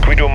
Can we do a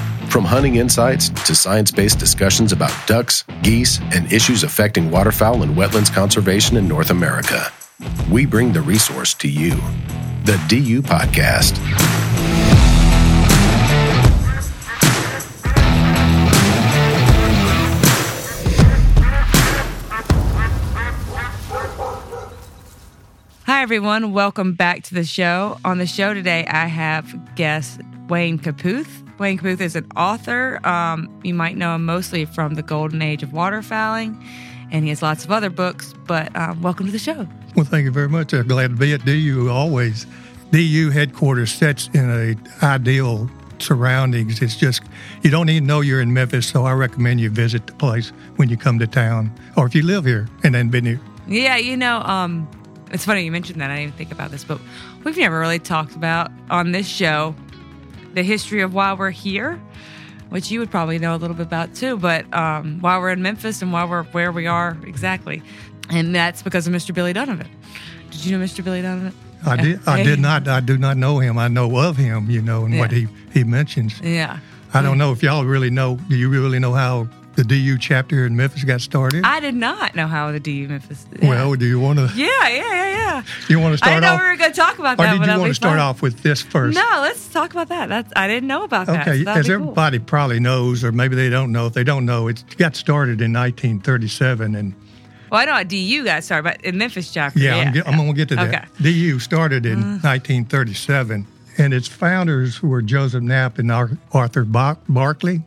From hunting insights to science-based discussions about ducks, geese, and issues affecting waterfowl and wetlands conservation in North America. We bring the resource to you, the DU podcast. Hi, everyone. Welcome back to the show. On the show today, I have guest Wayne Caputh. Wayne Caputh is an author. You might know him mostly from The Golden Age of Waterfowling, and he has lots of other books, but welcome to the show. Well, thank you very much. I'm glad to be at DU always. DU headquarters sets in an ideal surroundings. It's just, you don't even know you're in Memphis, so I recommend you visit the place when you come to town, or if you live here and then been here. Yeah, you know, it's funny you mentioned that. I didn't even think about this, but we've never really talked about on this show the history of why we're here, which you would probably know a little bit about too, but why we're in Memphis and why we're where we are exactly. And that's because of Mr. Billy Donovan. Did you know Mr. Billy Donovan? I did not. I do not know him. I know of him, you know, and what he mentions. Yeah. I don't know if y'all really know. Do you really know how the DU chapter in Memphis got started? I did not know how the DU Memphis... Yeah. Well, do you want to... Yeah. You want to start off... I didn't know we were going to talk about that. Or did you want to start off with this first? No, let's talk about that. I didn't know about that. Okay, so as everybody probably knows, or maybe they don't know. If they don't know, it got started in 1937 and... Well, I know how DU got started, but in Memphis chapter... Yeah. I'm going to get to that. Okay. DU started in 1937, and its founders were Joseph Knapp and Arthur Barkley.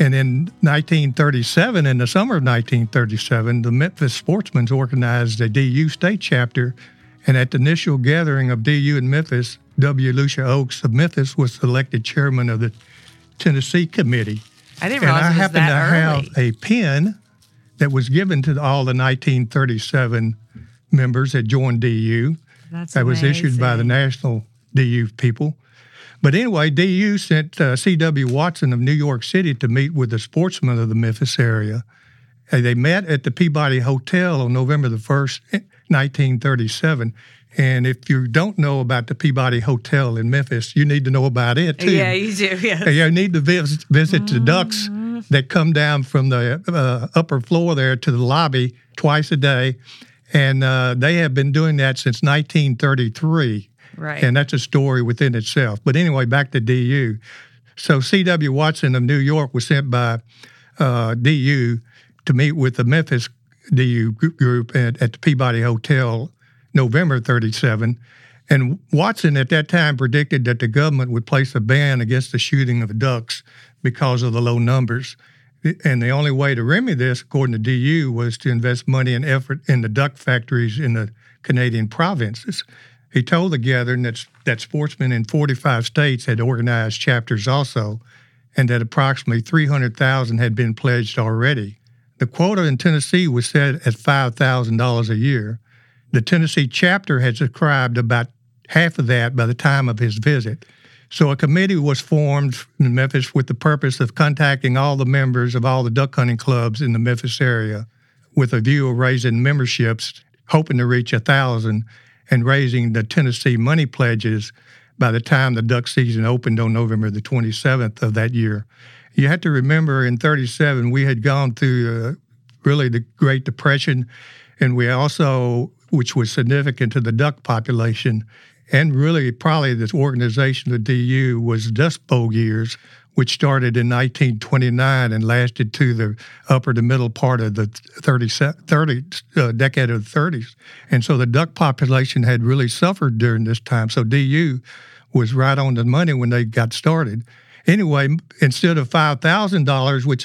And in 1937, in the summer of 1937, the Memphis sportsmen organized a DU state chapter, and at the initial gathering of DU in Memphis, W. Lucia Oakes of Memphis was elected chairman of the Tennessee committee. I didn't realize it was that early. And I happened to have a pin that was given to all the 1937 members that joined DU. That's amazing. That was issued by the national DU people. But anyway, DU sent C.W. Watson of New York City to meet with the sportsmen of the Memphis area. And they met at the Peabody Hotel on November the 1st, 1937. And if you don't know about the Peabody Hotel in Memphis, you need to know about it, too. Yeah, you do, yes. You need to visit the ducks that come down from the upper floor there to the lobby twice a day. And they have been doing that since 1933. Right. And that's a story within itself. But anyway, back to DU. So C.W. Watson of New York was sent by DU to meet with the Memphis DU group at the Peabody Hotel November 37. And Watson at that time predicted that the government would place a ban against the shooting of ducks because of the low numbers. And the only way to remedy this, according to DU, was to invest money and effort in the duck factories in the Canadian provinces. He told the gathering that sportsmen in 45 states had organized chapters also, and that approximately 300,000 had been pledged already. The quota in Tennessee was set at $5,000 a year. The Tennessee chapter had subscribed about half of that by the time of his visit. So a committee was formed in Memphis with the purpose of contacting all the members of all the duck hunting clubs in the Memphis area with a view of raising memberships, hoping to reach 1,000, and raising the Tennessee money pledges by the time the duck season opened on November the 27th of that year. You have to remember in 37, we had gone through really the Great Depression, and we also, which was significant to the duck population, and really probably this organization, the DU, was Dust Bowl years, which started in 1929 and lasted to the upper to middle part of the 30s, decade of the 30s. And so the duck population had really suffered during this time. So DU was right on the money when they got started. Anyway, instead of $5,000, which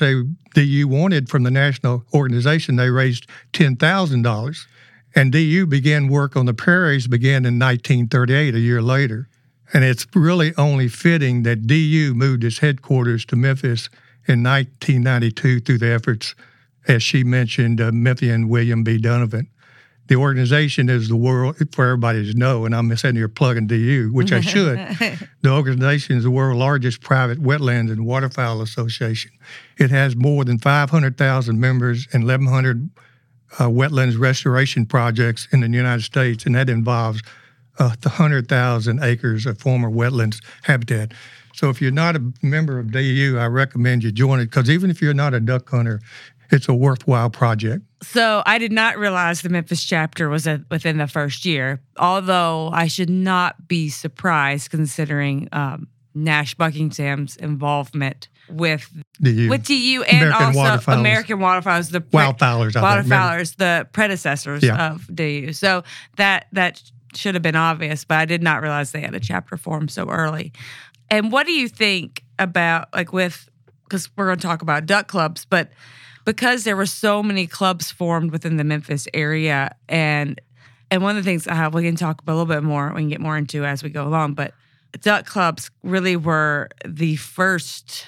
DU wanted from the national organization, they raised $10,000. And DU began work on the prairies in 1938, a year later. And it's really only fitting that DU moved its headquarters to Memphis in 1992 through the efforts, as she mentioned, Memphian William B. Donovan. The organization is the world, for everybody to know, and I'm sitting here plugging DU, which I should. The organization is the world's largest private wetland and waterfowl association. It has more than 500,000 members and 1,100 wetlands restoration projects in the United States, and that involves 100,000 acres of former wetlands habitat. So if you're not a member of DU, I recommend you join it, because even if you're not a duck hunter, it's a worthwhile project. So I did not realize the Memphis chapter was within the first year, although I should not be surprised considering Nash Buckingham's involvement with DU, and American also Waterfowlers. American Waterfowlers, the Wildfowlers, the predecessors of DU. So that should have been obvious, but I did not realize they had a chapter formed so early. And what do you think about, because we're going to talk about duck clubs, but because there were so many clubs formed within the Memphis area, and one of the things we can talk about a little bit more, we can get more into as we go along, but duck clubs really were the first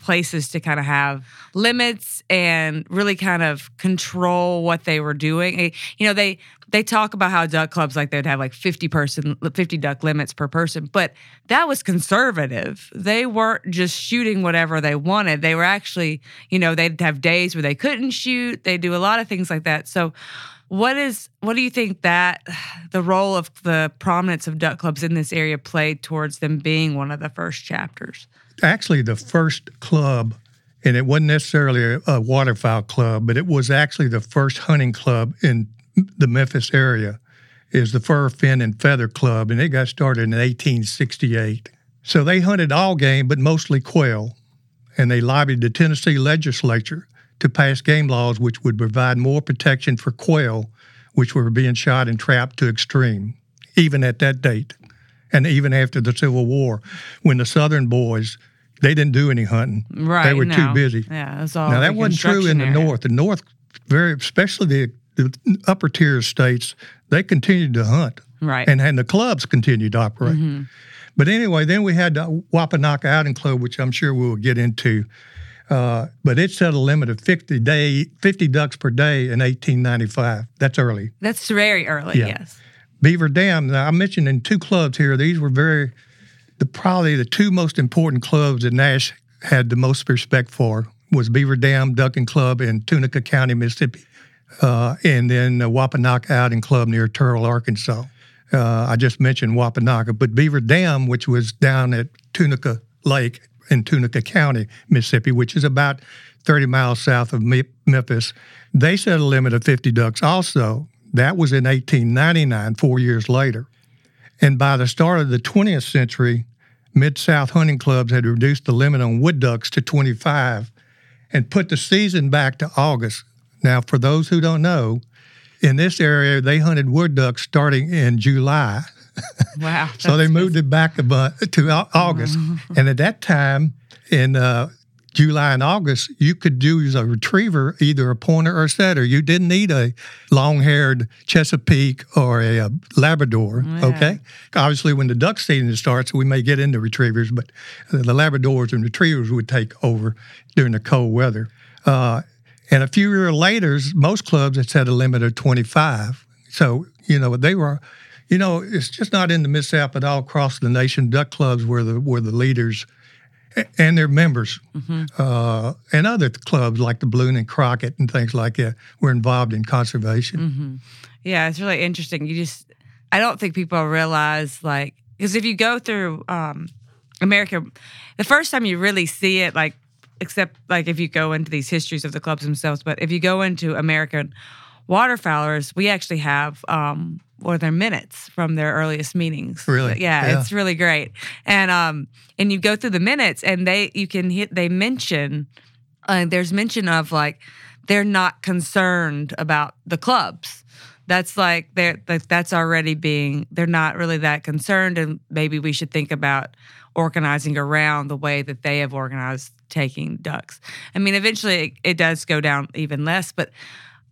places to kind of have limits and really kind of control what they were doing. You know, they talk about how duck clubs, they'd have 50 duck limits per person, but that was conservative. They weren't just shooting whatever they wanted. They were actually, they'd have days where they couldn't shoot. They do a lot of things like that. So what do you think that the role of the prominence of duck clubs in this area played towards them being one of the first chapters? Actually, the first club, and it wasn't necessarily a waterfowl club, but it was actually the first hunting club in the Memphis area, is the Fur, Fin, and Feather Club, and it got started in 1868. So they hunted all game, but mostly quail, and they lobbied the Tennessee legislature to pass game laws which would provide more protection for quail, which were being shot and trapped to extreme, even at that date, and even after the Civil War, when the Southern boys, they didn't do any hunting. Right, they were too busy. Yeah, that's all. Now that wasn't true in the North. The North, especially the upper tier states, they continued to hunt. Right, and the clubs continued to operate. Mm-hmm. But anyway, then we had the Wapanocca Outing Club, which I'm sure we'll get into. But it set a limit of 50 ducks per day in 1895. That's early. That's very early, yes. Beaver Dam, now I mentioned in two clubs here, these were probably the two most important clubs that Nash had the most respect for was Beaver Dam Ducking Club in Tunica County, Mississippi, and then the Wapanocca Outing Club near Turtle, Arkansas. I just mentioned Wapanocca, but Beaver Dam, which was down at Tunica Lake, in Tunica County, Mississippi, which is about 30 miles south of Memphis. They set a limit of 50 ducks also. That was in 1899, 4 years later. And by the start of the 20th century, Mid-South hunting clubs had reduced the limit on wood ducks to 25 and put the season back to August. Now, for those who don't know, in this area, they hunted wood ducks starting in July. Wow. So they moved it back to August. And at that time, in July and August, you could use a retriever, either a pointer or a setter. You didn't need a long-haired Chesapeake or a Labrador, okay? Obviously, when the duck season starts, we may get into retrievers, but the Labradors and retrievers would take over during the cold weather. And a few years later, most clubs had set a limit of 25. So, they were... it's just not in the Mid-South, but all across the nation, duck clubs were the leaders and their members. Mm-hmm. And other clubs like the Balloon and Crockett and things like that were involved in conservation. Mm-hmm. Yeah, it's really interesting. I don't think people realize, because if you go through America, the first time you really see it, except if you go into these histories of the clubs themselves, but if you go into American Waterfowlers, we actually have or their minutes from their earliest meetings. Really? Yeah, it's really great. And you go through the minutes, and there's mention of like they're not concerned about the clubs. That's like they're not really that concerned, and maybe we should think about organizing around the way that they have organized taking ducks. I mean, eventually it does go down even less, but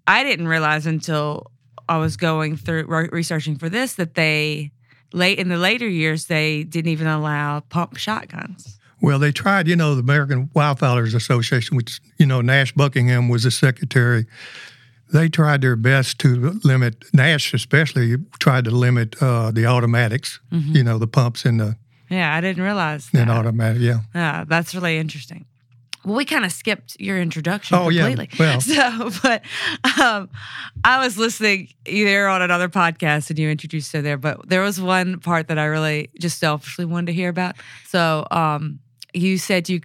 I didn't realize until I was going through researching for this that in the later years they didn't even allow pump shotguns. Well, they tried, the American Waterfowlers Association, which, Nash Buckingham was the secretary. They tried their best to limit, Nash especially tried to limit the automatics, mm-hmm. The pumps and the... Yeah, I didn't realize that. And automatic, yeah. Yeah, that's really interesting. Well, we kind of skipped your introduction completely. Yeah, well. But I was listening either on another podcast and you introduced her there, but there was one part that I really just selfishly wanted to hear about. So you said you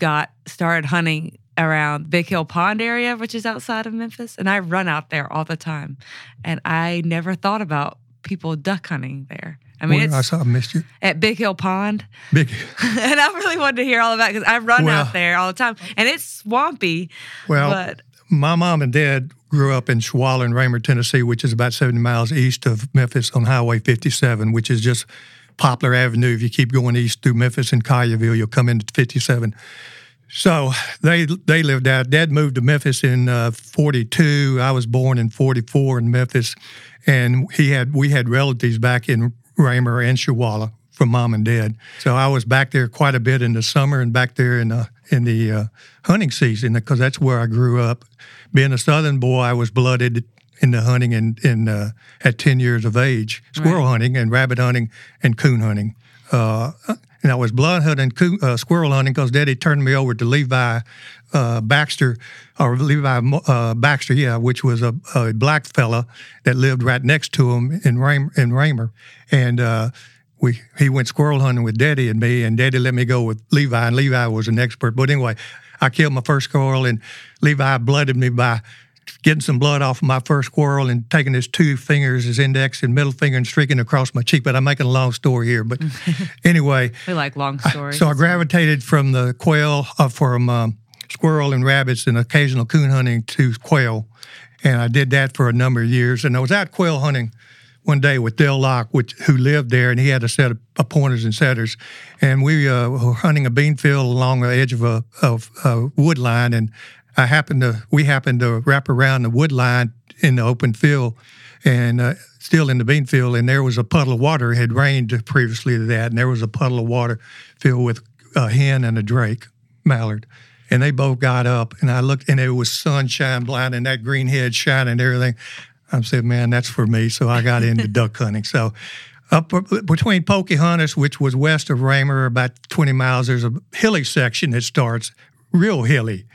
started hunting around Big Hill Pond area, which is outside of Memphis, and I run out there all the time, and I never thought about people duck hunting there. I mean, I missed you at Big Hill Pond. And I really wanted to hear all about it because I run out there all the time, and it's swampy. Well, but my mom and dad grew up in Schwalla and Ramer, Tennessee, which is about 70 miles east of Memphis on Highway 57, which is just Poplar Avenue. If you keep going east through Memphis and Collierville, you'll come into 57. So they lived out. Dad moved to Memphis in 42. I was born in 44 in Memphis, and we had relatives back in Ramer and Schwalla from mom and dad. So I was back there quite a bit in the summer and back there in the hunting season because that's where I grew up. Being a southern boy, I was blooded into hunting in at 10 years of age, squirrel hunting and rabbit hunting and coon hunting. And I was blood hunting, squirrel hunting because daddy turned me over to Levi Baxter, which was a black fella that lived right next to him in Ramer. And he went squirrel hunting with Daddy and me, and Daddy let me go with Levi, and Levi was an expert. But anyway, I killed my first squirrel, and Levi blooded me by getting some blood off of my first squirrel and taking his two fingers, his index and middle finger, and streaking across my cheek. But I'm making a long story here. But anyway. We like long stories. So I gravitated from the quail, from squirrel and rabbits and occasional coon hunting to quail. And I did that for a number of years. And I was out quail hunting one day with Dale Locke, who lived there, and he had a set of pointers and setters. And we were hunting a bean field along the edge of a wood line, and we happened to wrap around the wood line in the open field and still in the bean field, and there was a puddle of water. It had rained previously to that, and there was a puddle of water filled with a hen and a drake, mallard. And they both got up, and I looked, and it was sunshine blinding, that green head shining and everything. I said, man, that's for me. So I got into duck hunting. So up between Pocahontas, which was west of Ramer, about 20 miles, there's a hilly section that starts real hilly.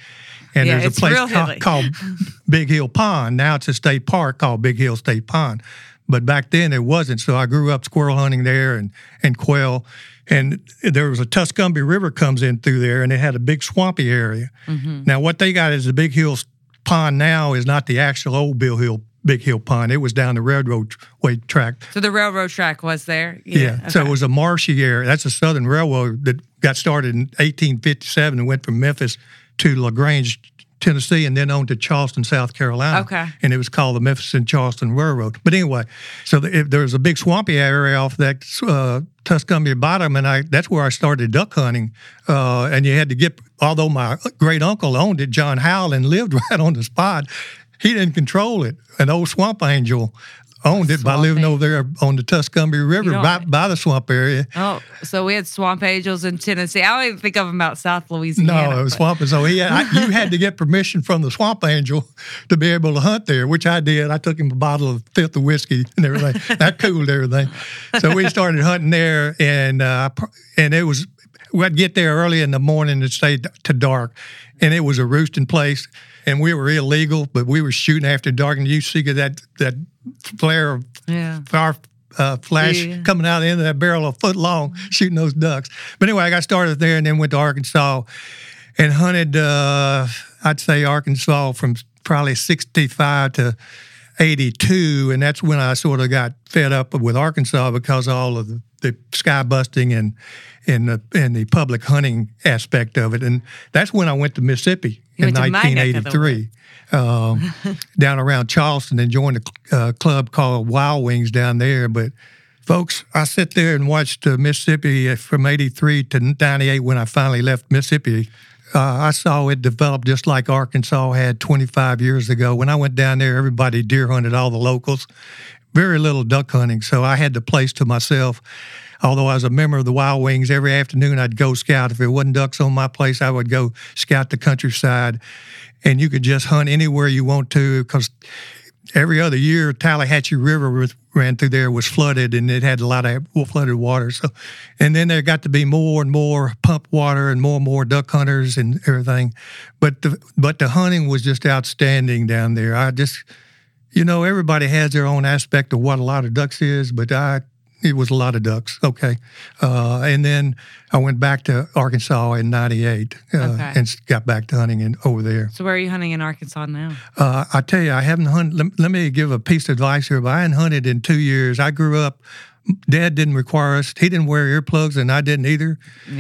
And there's a place called Big Hill Pond. Now it's a state park called Big Hill State Pond. But back then it wasn't. So I grew up squirrel hunting there and quail. And there was a Tuscumbia River comes in through there, and it had a big swampy area. Mm-hmm. Now what they got is the Big Hill Pond now is not the actual old Big Hill Pond. It was down the railroad track. So the railroad track was there? Yeah. Okay. So it was a marshy area. That's a Southern Railroad that got started in 1857 and went from Memphis to LaGrange, Tennessee, and then on to Charleston, South Carolina. Okay. And it was called the Memphis and Charleston Railroad. But anyway, so there was a big swampy area off that Tuscumbia bottom, and that's where I started duck hunting. And you had to get, although my great uncle owned it, John Howland lived right on the spot. He didn't control it. An old swamp angel owned it by living over there on the Tuscumbia River by the swamp area. Oh, so we had swamp angels in Tennessee. I don't even think of them out South Louisiana. No, it was swamp. So you had to get permission from the swamp angel to be able to hunt there, which I did. I took him a bottle of fifth of whiskey and everything. That cooled everything. So we started hunting there, and it was, we'd get there early in the morning and stay to dark, and it was a roosting place. And we were illegal, but we were shooting after dark, and you see that flare of flash coming out of the end of that barrel a foot long, shooting those ducks. But anyway, I got started there and then went to Arkansas and hunted, I'd say Arkansas from probably 65 to 82, and that's when I sort of got fed up with Arkansas because of all of the sky busting and the public hunting aspect of it. And that's when I went to Mississippi in 1983, down around Charleston, and joined a club called Wild Wings down there. But folks, I sit there and watched Mississippi from 83 to 98 when I finally left Mississippi. I saw it develop just like Arkansas had 25 years ago. When I went down there, everybody deer hunted, all the locals. Very little duck hunting, so I had the place to myself. Although I was a member of the Wild Wings, every afternoon I'd go scout. If there wasn't ducks on my place, I would go scout the countryside. And you could just hunt anywhere you want to, because every other year, Tallahatchie River ran through there, was flooded, and it had a lot of flooded water. So, and then there got to be more and more pump water and more duck hunters and everything. But the hunting was just outstanding down there. I just, you know, everybody has their own aspect of what a lot of ducks is, but it was a lot of ducks. Okay. And then I went back to Arkansas in 98 and got back to hunting over there. So where are you hunting in Arkansas now? I tell you, I haven't hunted. Let me give a piece of advice here, but I hadn't hunted in 2 years. I grew up. Dad didn't require us. He didn't wear earplugs, and I didn't either. I'm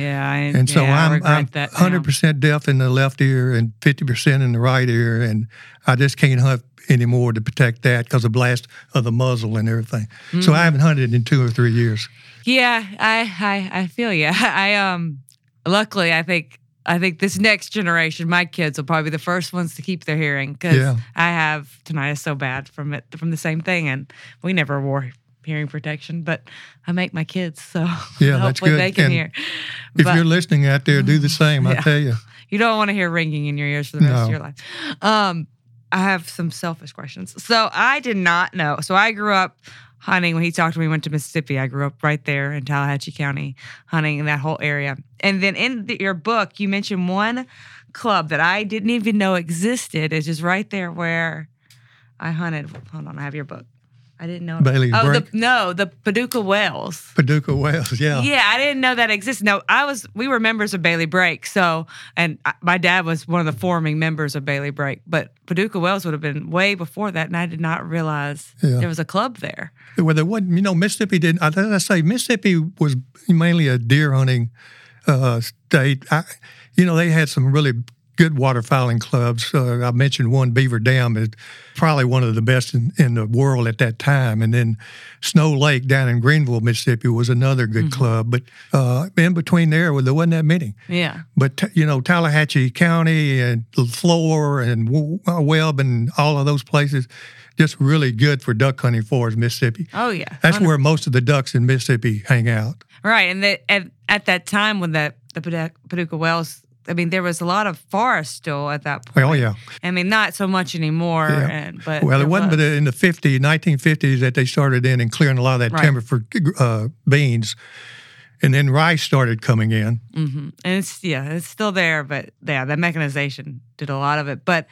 100% deaf in the left ear and 50% in the right ear, and I just can't hunt anymore to protect that because of the blast of the muzzle and everything. Mm-hmm. So I haven't hunted in 2 or 3 years. Yeah, I feel you. Luckily, I think this next generation, my kids, will probably be the first ones to keep their hearing, because I have tinnitus so bad from the same thing, and we never wore hearing protection, but I make my kids, so hopefully they can hear. If you're listening out there, do the same, I tell you. You don't want to hear ringing in your ears for the rest of your life. I have some selfish questions. So I did not know. So I grew up hunting. When he talked to me, we went to Mississippi. I grew up right there in Tallahatchie County, hunting in that whole area. And then in your book, you mentioned one club that I didn't even know existed. It's just right there where I hunted. Hold on, I have your book. I didn't know. Bailey Break? No, the Paducah Wells. Paducah Wells, yeah. Yeah, I didn't know that existed. No, we were members of Bailey Break, my dad was one of the forming members of Bailey Break, but Paducah Wells would have been way before that, and I did not realize there was a club there. Well, there wasn't, Mississippi didn't, as I say, Mississippi was mainly a deer hunting state. They had some really good waterfowling clubs. I mentioned one, Beaver Dam, is probably one of the best in the world at that time. And then Snow Lake down in Greenville, Mississippi, was another good club. But in between there wasn't that many. Yeah. But, Tallahatchie County and Floor and Webb and all of those places, just really good for duck hunting for us, Mississippi. Oh, yeah. That's where most of the ducks in Mississippi hang out. Right. And at that time when the Paducah Wells, there was a lot of forest still at that point. Oh, yeah. Not so much anymore. Yeah. It wasn't, but in the 1950s that they started in and clearing a lot of that timber for beans. And then rice started coming in. Mm-hmm. And it's still there, but that mechanization did a lot of it. But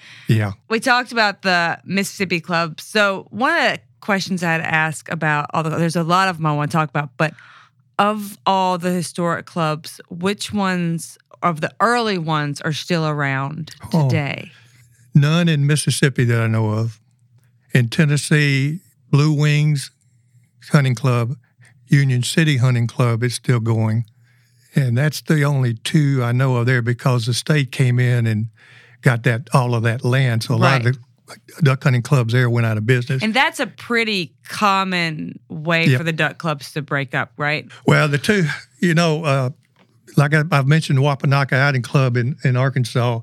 we talked about the Mississippi Club. So one of the questions I'd ask about, although there's a lot of them I want to talk about, but of all the historic clubs, which ones of the early ones are still around today? None in Mississippi that I know of. In Tennessee, Blue Wings Hunting Club, Union City Hunting Club is still going. And that's the only two I know of there, because the state came in and got all of that land. So a lot of the duck hunting clubs there went out of business. And that's a pretty common way for the duck clubs to break up, right? Well, the two, like I've mentioned, the Wapanocca Outing Club in Arkansas.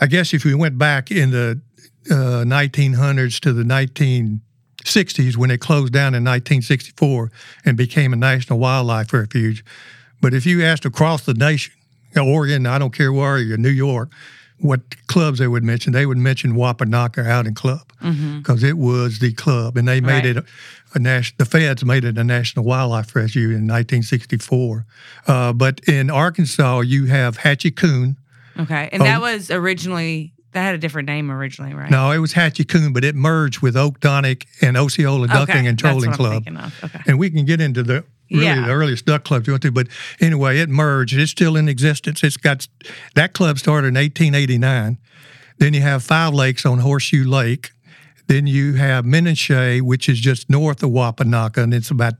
I guess if we went back in the 1900s to the 1960s, when it closed down in 1964 and became a national wildlife refuge. But if you asked across the nation, Oregon, I don't care where, or New York, what clubs they would mention Wapanocca Outing Club, because it was the club. And they made it the feds made it a National Wildlife Refuge in 1964. But in Arkansas, you have Hatchie Coon. Okay, and that had a different name originally, right? No, it was Hatchie Coon, but it merged with Oak Donick and Osceola Ducking and Trolling Club. Okay. And we can get into the earliest duck clubs you went to. But anyway, it merged. It's still in existence. That club started in 1889. Then you have Five Lakes on Horseshoe Lake. Then you have Meninche, which is just north of Wapanocca, and it's about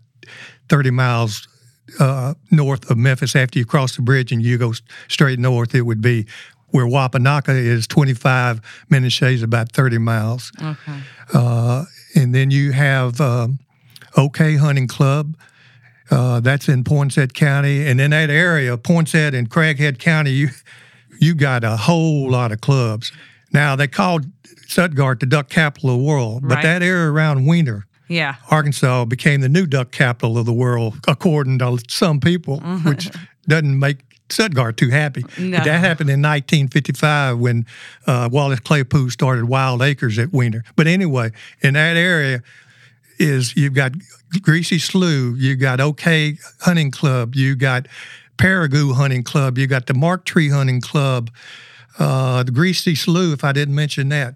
30 miles north of Memphis. After you cross the bridge and you go straight north, it would be where Wapanocca is 25, Meninche is about 30 miles. Okay. And then you have OK Hunting Club. That's in Poinsett County. And in that area, Poinsett and Craighead County, you got a whole lot of clubs. Now, they called Stuttgart the duck capital of the world, but that area around Wiener, Arkansas, became the new duck capital of the world, according to some people, which doesn't make Stuttgart too happy. No. But that happened in 1955 when Wallace Claypool started Wild Acres at Wiener. But anyway, in that area is you've got Greasy Slough, you've got OK Hunting Club, you've got Paragoo Hunting Club, you've got the Mark Tree Hunting Club, the Greasy Slough, if I didn't mention that,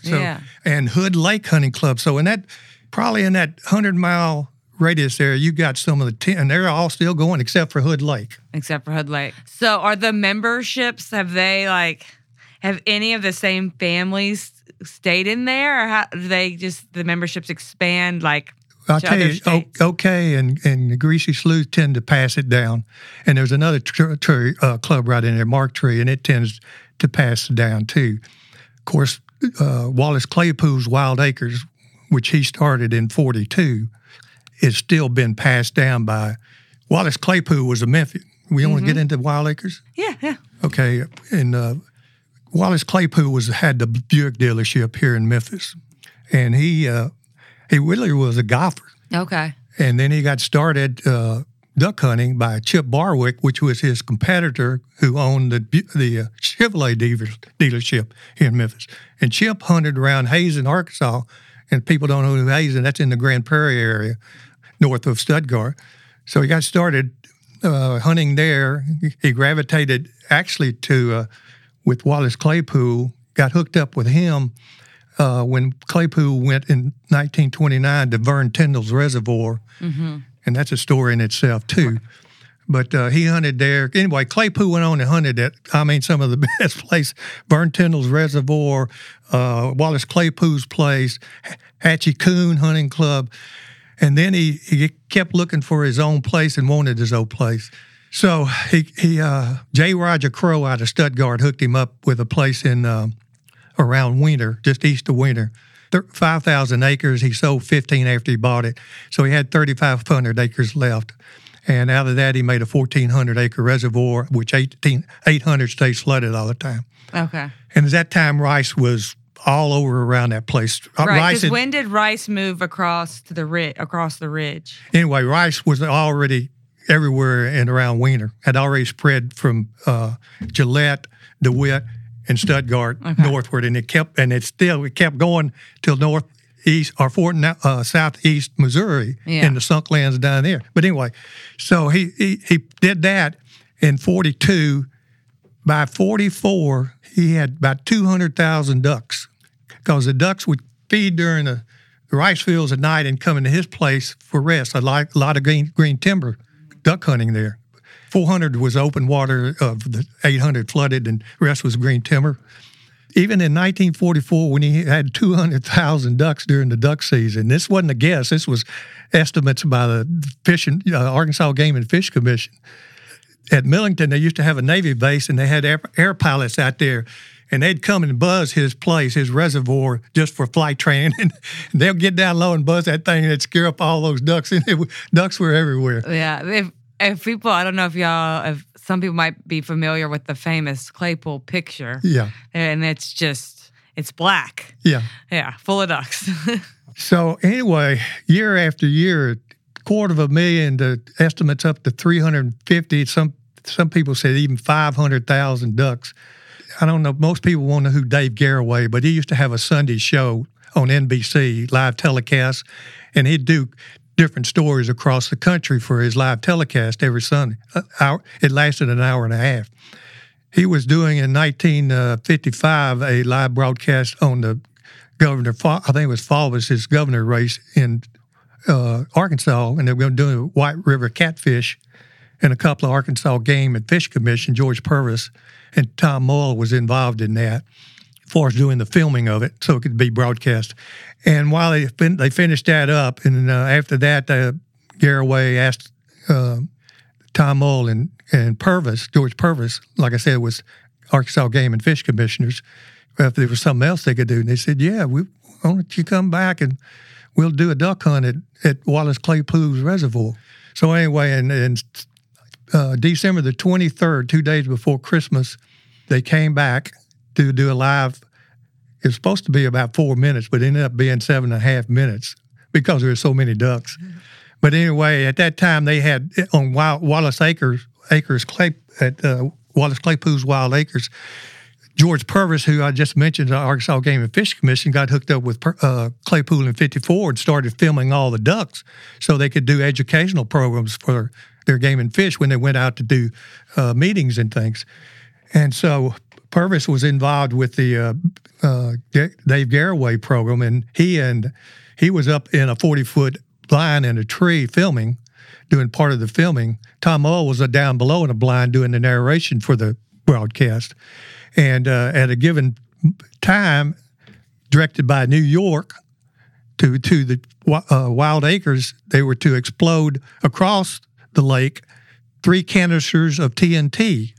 and Hood Lake Hunting Club. So in that, probably in that 100-mile radius there, you got some of the 10, and they're all still going except for Hood Lake. Except for Hood Lake. So are the memberships, have any of the same families stayed in there, or how do they just, the memberships expand, I'll tell you, OK and the Greasy Slough tend to pass it down. And there's another club right in there, Mark Tree, and it tends to pass it down too. Of course, Wallace Claypool's Wild Acres, which he started in 1942, is still been passed down by Wallace Claypool was a Memphis. We want to get into Wild Acres? Yeah. OK, and Wallace Claypool had the Buick dealership here in Memphis, and he really was a golfer. Okay. And then he got started duck hunting by Chip Barwick, which was his competitor who owned the Chevrolet dealership here in Memphis. And Chip hunted around Hazen, Arkansas, and people don't know who Hazen, that's in the Grand Prairie area, north of Stuttgart. So he got started hunting there. He gravitated actually with Wallace Claypool, got hooked up with him. When Claypool went in 1929 to Vern Tindall's Reservoir, and that's a story in itself, too. But he hunted there. Anyway, Claypool went on and hunted at, some of the best places. Vern Tindall's Reservoir, Wallace Claypool's place, Hatchie Coon Hunting Club. And then he kept looking for his own place and wanted his own place. So J. Roger Crow out of Stuttgart hooked him up with a place in around Wiener, just east of Wiener. 5,000 acres. He sold 15 after he bought it. So he had 3,500 acres left. And out of that, he made a 1,400-acre reservoir, which 800 stays flooded all the time. Okay. And at that time, rice was all over around that place. Right, because when did rice move across the ridge? Anyway, rice was already everywhere and around Wiener. Had already spread from Gillette, DeWitt, and Stuttgart northward, and it kept going till southeast Missouri in the sunk lands down there. But anyway, so he did that in 1942. By 1944, he had about 200,000 ducks, because the ducks would feed during the rice fields at night and come into his place for rest. A lot of green timber duck hunting there. 400 was open water, of the 800 flooded, and the rest was green timber. Even in 1944, when he had 200,000 ducks during the duck season, this wasn't a guess. This was estimates by the Arkansas Game and Fish Commission. At Millington, they used to have a Navy base, and they had air pilots out there, and they'd come and buzz his place, his reservoir, just for flight training. And they'll get down low and buzz that thing, and it'd scare up all those ducks. And ducks were everywhere. Yeah, I don't know if some people might be familiar with the famous Claypool picture. Yeah. And it's black. Yeah. Yeah, full of ducks. So anyway, year after year, 250,000 to estimates up to 350. Some people said even 500,000 ducks. I don't know. Most people won't know who Dave Garroway, but he used to have a Sunday show on NBC, live telecast, and he'd do different stories across the country for his live telecast every Sunday. It lasted an hour and a half. He was doing in 1955 a live broadcast on the governor, I think it was Faubus's governor race in Arkansas, and they were doing a White River catfish, and a couple of Arkansas Game and Fish Commission, George Purvis and Tom Moyle was involved in that. far as doing the filming of it so it could be broadcast. And while they finished that up, and after that, Garroway asked Tom Mull and Purvis, George Purvis, like I said, was Arkansas Game and Fish Commissioners, if there was something else they could do. And they said, yeah, why don't you come back and we'll do a duck hunt at Wallace Claypool's Reservoir. So anyway, in December the 23rd, 2 days before Christmas, they came back to do a live. It was supposed to be about 4 minutes, but it ended up being 7.5 minutes because there were so many ducks. Mm-hmm. But anyway, at that time, they had on Wallace Claypool's Wild Acres, George Purvis, who I just mentioned, the Arkansas Game and Fish Commission, got hooked up with Claypool in 54 and started filming all the ducks so they could do educational programs for their game and fish when they went out to do meetings and things. And so Purvis was involved with the Dave Garroway program, and he was up in a 40-foot blind in a tree filming, doing part of the filming. Tom Mull was down below in a blind doing the narration for the broadcast. And at a given time, directed by New York to the Wild Acres, they were to explode across the lake 3 canisters of TNT.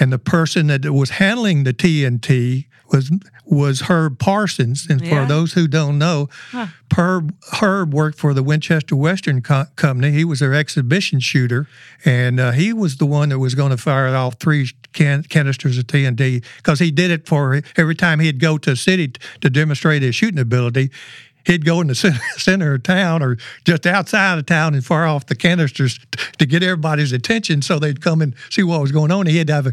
And the person that was handling the TNT was Herb Parsons. And for those who don't know, Herb worked for the Winchester Western Company. He was their exhibition shooter, and he was the one that was going to fire off 3 canisters of TNT, because he did it for every time he'd go to a city to demonstrate his shooting ability. He'd go in the center of town or just outside of town and fire off the canisters to get everybody's attention so they'd come and see what was going on. He had to have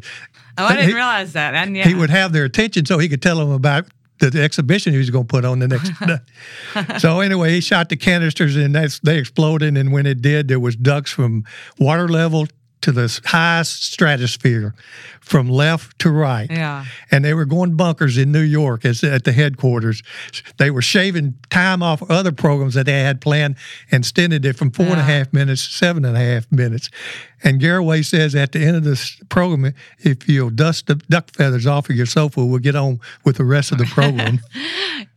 I didn't realize that. And he would have their attention so he could tell them about the exhibition he was going to put on the next day. So anyway, he shot the canisters, and they exploded. And when it did, there was ducks from water level to the highest stratosphere, from left to right. Yeah. And they were going bunkers in New York at the headquarters. They were shaving time off other programs that they had planned and extended it from 4.5 minutes to 7.5 minutes. And Garroway says at the end of this program, if you'll dust the duck feathers off of your sofa, we'll get on with the rest of the program.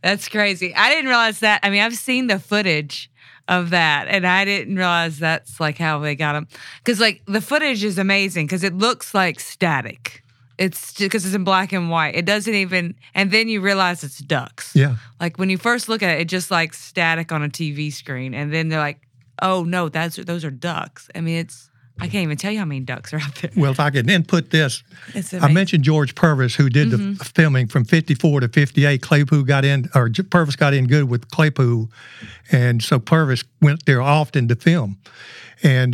That's crazy. I didn't realize that. I mean, I've seen the footage of that, and I didn't realize that's like how they got them, because like the footage is amazing because it looks like static. It's because it's in black and white. It doesn't even, and then you realize it's ducks. Yeah, like when you first look at it, it's just like static on a TV screen, and then they're like, oh no, those are ducks. I mean, it's, I can't even tell you how many ducks are out there. Well, if I could input this, I mentioned George Purvis, who did the filming from 54 to 58. Purvis got in good with Claypool, and so Purvis went there often to film. And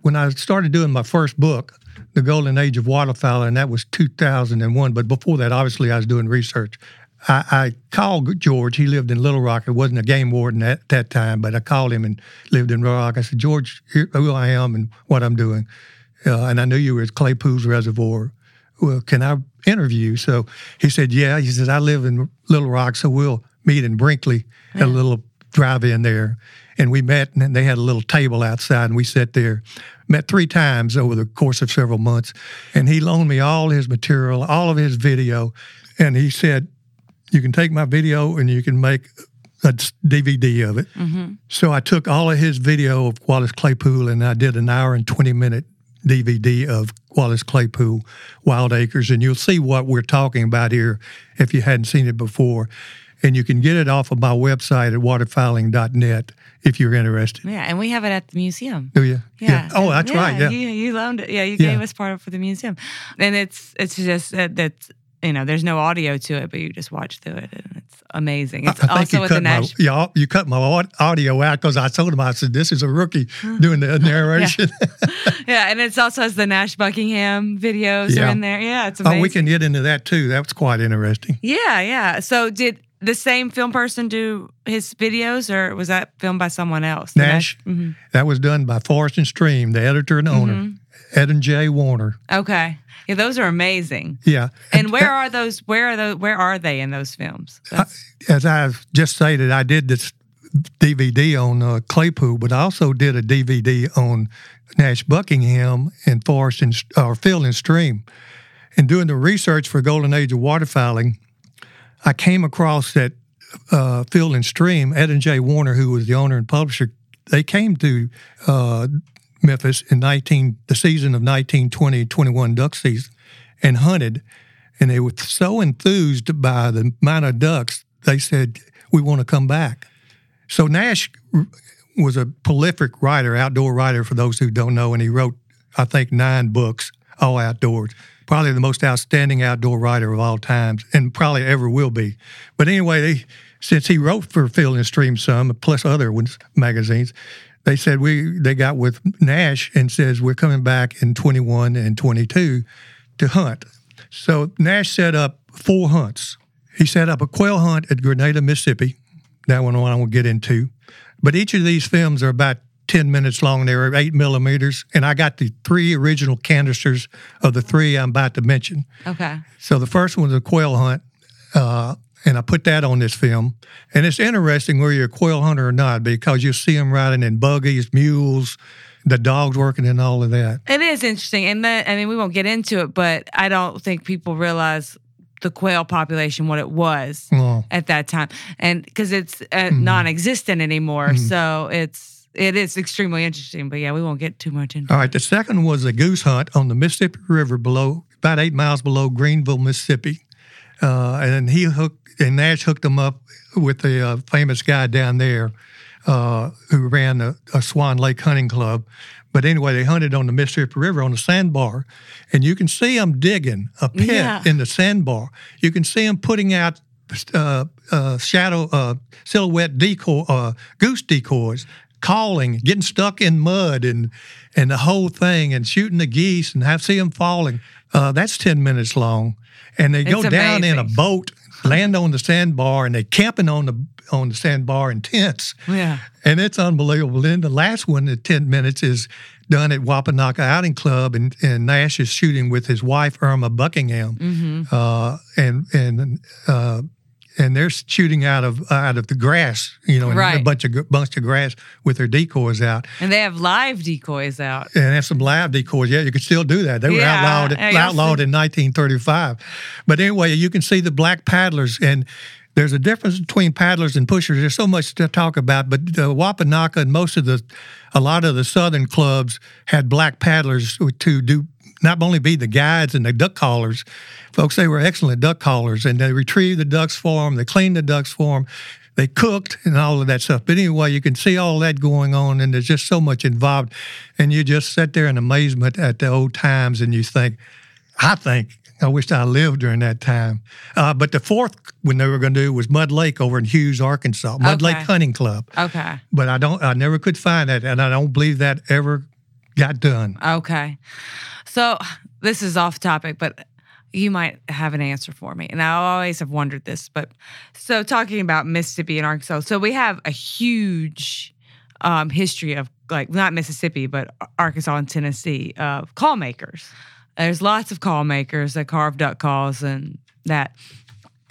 when I started doing my first book, The Golden Age of Waterfowl, and that was 2001, but before that, obviously, I was doing research. I called George. He lived in Little Rock. It wasn't a game warden at that time, but I called him and lived in Little Rock. I said, George, here's who I am and what I'm doing. And I knew you were at Claypool's Reservoir. Well, can I interview? So he said, yeah. He says, I live in Little Rock, so we'll meet in Brinkley at a little drive-in there. And we met, and they had a little table outside, and we sat there. Met 3 times over the course of several months. And he loaned me all his material, all of his video. And he said, you can take my video and you can make a DVD of it. Mm-hmm. So I took all of his video of Wallace Claypool, and I did an hour and 20-minute DVD of Wallace Claypool, Wild Acres. And you'll see what we're talking about here if you hadn't seen it before. And you can get it off of my website at waterfowling.net if you're interested. Yeah, and we have it at the museum. Do you? Yeah. Oh, that's right. Yeah, you loaned it. Yeah, you gave us part of it for the museum. And it's just that's... You know, there's no audio to it, but you just watch through it, and it's amazing. It's also with the Nash. Yeah, you cut my audio out because I told him, I said, this is a rookie doing the narration. Yeah, and it also has the Nash Buckingham videos are in there. Yeah, it's amazing. Oh, we can get into that, too. That was quite interesting. Yeah. So did the same film person do his videos, or was that filmed by someone else? Nash? Mm-hmm. That was done by Forest and Stream, the editor and owner. Mm-hmm. Ed and Jay Warner. Okay. Yeah, those are amazing. Yeah. And where are they in those films? As I've just stated, I did this DVD on Claypool, but I also did a DVD on Nash Buckingham and Forest and Field and Stream. And doing the research for Golden Age of Waterfowling, I came across that Field and Stream, Ed and Jay Warner, who was the owner and publisher, they came to Memphis in the season of 1920-21 duck season and hunted. And they were so enthused by the amount of ducks, they said, we want to come back. So Nash was a prolific writer, outdoor writer, for those who don't know, and he wrote, I think, 9 books, all outdoors. Probably the most outstanding outdoor writer of all time, and probably ever will be. But anyway, since he wrote for Field and Stream some, plus other magazines, they said they got with Nash and says, we're coming back in 21 and 22 to hunt. So Nash set up 4 hunts. He set up a quail hunt at Grenada, Mississippi. That one I won't get into. But each of these films are about 10 minutes long. They were 8 millimeters. And I got the 3 original canisters of the 3 I'm about to mention. Okay. So the first one was a quail hunt, and I put that on this film. And it's interesting whether you're a quail hunter or not, because you'll see them riding in buggies, mules, the dogs working and all of that. It is interesting. And we won't get into it, but I don't think people realize the quail population, what it was at that time. And because it's non-existent anymore. Mm-hmm. So it is extremely interesting. But yeah, we won't get too much into it. All right. The second was a goose hunt on the Mississippi River about 8 miles below Greenville, Mississippi. And Nash hooked them up with the famous guy down there who ran a Swan Lake Hunting Club. But anyway, they hunted on the Mississippi River on the sandbar, and you can see them digging a pit in the sandbar. You can see them putting out silhouette decoy, goose decoys, calling, getting stuck in mud and the whole thing, and shooting the geese, and see them falling. That's 10 minutes long, and they go down in a boat, land on the sandbar, and they camping on the sandbar in tents. Yeah. And it's unbelievable. Then the last one at 10 minutes is done at Wapanocca Outing Club, and Nash is shooting with his wife, Irma Buckingham. Mm-hmm. And they're shooting out of the grass, right. a bunch of grass with their decoys out. And they have live decoys out. And have some live decoys. Yeah, you could still do that. They were outlawed in 1935. But anyway, you can see the black paddlers, and there's a difference between paddlers and pushers. There's so much to talk about, but Wapanocca and a lot of the southern clubs had black paddlers to do not only be the guides and the duck callers. Folks, they were excellent duck callers, and they retrieved the ducks for them, they cleaned the ducks for them, they cooked and all of that stuff. But anyway, you can see all that going on, and there's just so much involved. And you just sit there in amazement at the old times, and you think, I wished I lived during that time. But the fourth one they were going to do was Mud Lake over in Hughes, Arkansas. Mud Lake Hunting Club. Okay. But I never could find that, and I don't believe that ever got done. Okay. So this is off topic, but you might have an answer for me. And I always have wondered this, but so talking about Mississippi and Arkansas, so we have a huge history of, like, not Mississippi, but Arkansas and Tennessee of call makers. There's lots of call makers that carve duck calls and that.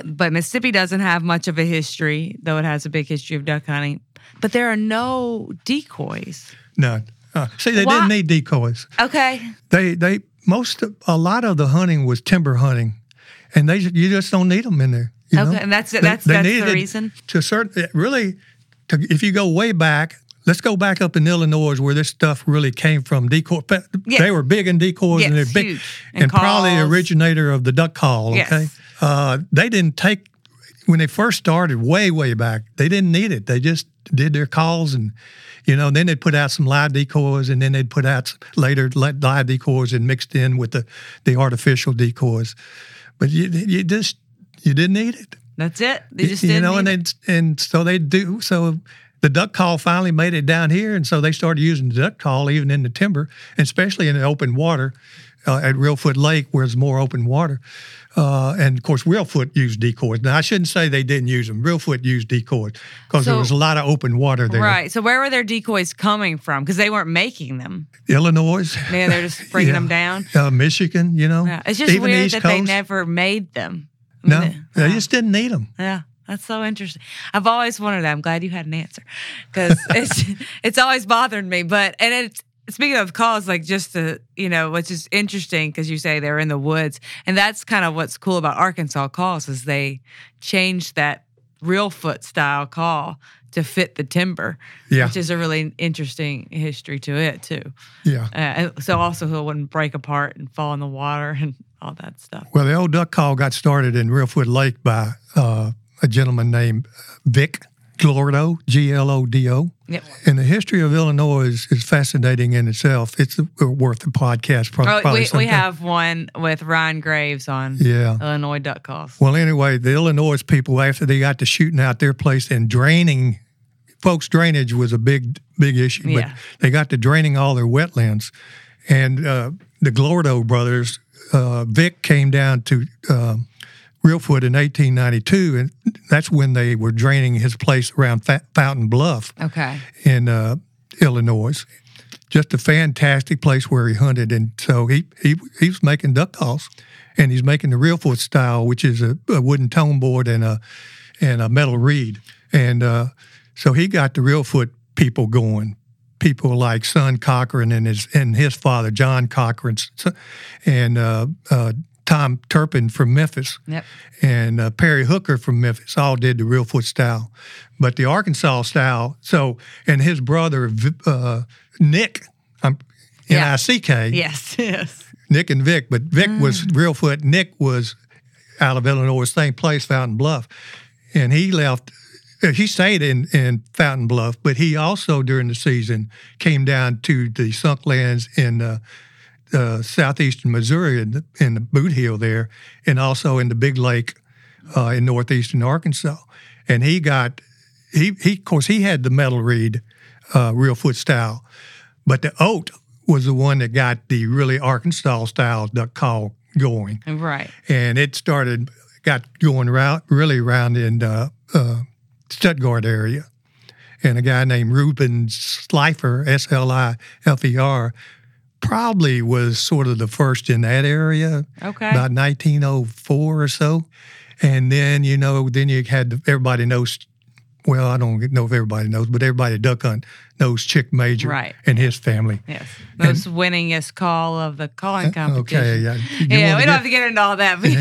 But Mississippi doesn't have much of a history, though it has a big history of duck hunting. But there are no decoys. None. They didn't need decoys. Okay. A lot of the hunting was timber hunting, and you just don't need them in there. You know? And that's the reason. If you go way back. Let's go back up in Illinois where this stuff really came from. Decoy, yes. They were big in decoys, yes, and they're big, huge. And probably the originator of the duck call. Okay, yes. They didn't take when they first started way back. They didn't need it. They just did their calls, and then they'd put out some live decoys, and then they'd put out later live decoys and mixed in with the artificial decoys. But you didn't need it. That's it. They just didn't need it. And so they do so. The duck call finally made it down here, and so they started using the duck call even in the timber, and especially in the open water at Reelfoot Lake where it's more open water. And, of course, Reelfoot used decoys. Now, I shouldn't say they didn't use them. Reelfoot used decoys because there was a lot of open water there. Right. So where were their decoys coming from? Because they weren't making them. Illinois. Yeah, they're just bringing them down. Michigan, Yeah. It's just even weird that they never made them. No, they just didn't need them. Yeah. That's so interesting. I've always wondered that. I'm glad you had an answer because it's always bothered me. But Speaking of calls, like just the, you know, which is interesting because you say they're in the woods. And that's kind of what's cool about Arkansas calls is they changed that real foot style call to fit the timber, which is a really interesting history to it too. So also it wouldn't break apart and fall in the water and all that stuff. Well, the old duck call got started in Reelfoot Lake by a gentleman named Vic Glordo, G-L-O-D-O. Yep. And the history of Illinois is fascinating in itself. It's worth a podcast. We have one with Ryan Graves on Illinois duck calls. Well, anyway, the Illinois people, after they got to shooting out their place and draining, folks, drainage was a big issue. Yeah. But they got to draining all their wetlands. And the Glordo brothers, Vic came down to Reelfoot in 1892, and that's when they were draining his place around Fountain Bluff in Illinois. Just a fantastic place where he hunted, and so he was making duck calls, and he's making the Reelfoot style, which is a wooden tone board and a metal reed. And so he got the Reelfoot people going, people like Son Cochran and his father, John Cochran, and Tom Turpin from Memphis and Perry Hooker from Memphis all did the Reelfoot style. But the Arkansas style, and his brother Nick, N-I-C-K. Yes. Nick and Vic, but Vic was Reelfoot. Nick was out of Illinois, same place, Fountain Bluff. And he left, he stayed in Fountain Bluff, but he also during the season came down to the sunk lands in southeastern Missouri in the Boot Hill there, and also in the Big Lake in northeastern Arkansas. And he had the metal reed Reelfoot style, but the oat was the one that got the really Arkansas style duck call going. Right. And it got going around in Stuttgart area. And a guy named Reuben Slifer, S-L-I-F-E-R, probably was sort of the first in that area, about 1904 or so. And then, then you had, everybody knows, well, I don't know if everybody knows, but everybody duck hunt knows Chick Major and his family. Yes, most winningest call of the calling competition. We don't have to get into all that, but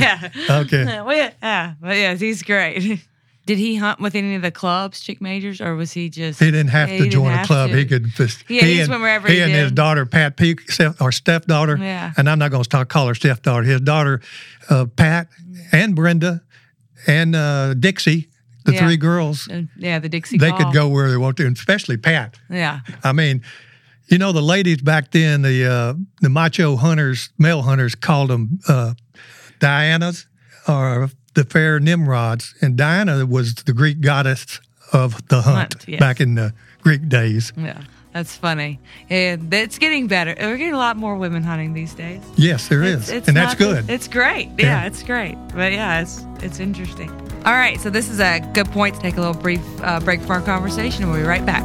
but yes, he's great. Did he hunt with any of the clubs, Chick Majors, or was he just... He didn't have to join a club. He could just... Yeah, he went wherever he did. He and his daughter, Pat Peak, our stepdaughter, and I'm not going to call her stepdaughter, his daughter, Pat, and Brenda, and Dixie, the three girls. Yeah, the Dixie call. They could go where they want to, and especially Pat. Yeah. I mean, the ladies back then, the macho hunters, male hunters, called them Dianas or... the fair Nimrods, and Diana was the Greek goddess of the hunt back in the Greek days. Yeah, that's funny. And it's getting better. We're getting a lot more women hunting these days. Yes, there is. And that's good. It's great. Yeah, it's great. But it's interesting. All right, so this is a good point to take a little brief break from our conversation. We'll be right back.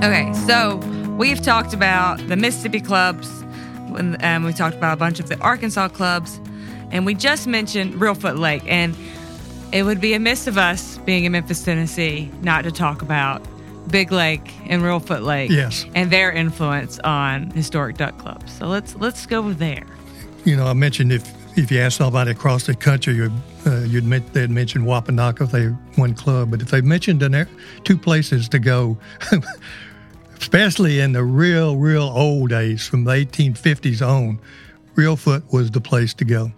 Okay, so we've talked about the Mississippi clubs, and we talked about a bunch of the Arkansas clubs, and we just mentioned Reelfoot Lake, and it would be amiss of us being in Memphis, Tennessee, not to talk about Big Lake and Reelfoot Lake and their influence on historic duck clubs. So let's go there. I mentioned if you asked somebody across the country, they'd mentioned Wapanocca, they one club, but if they mentioned two places to go, especially in the real, real old days, from the 1850s on, Reelfoot was the place to go.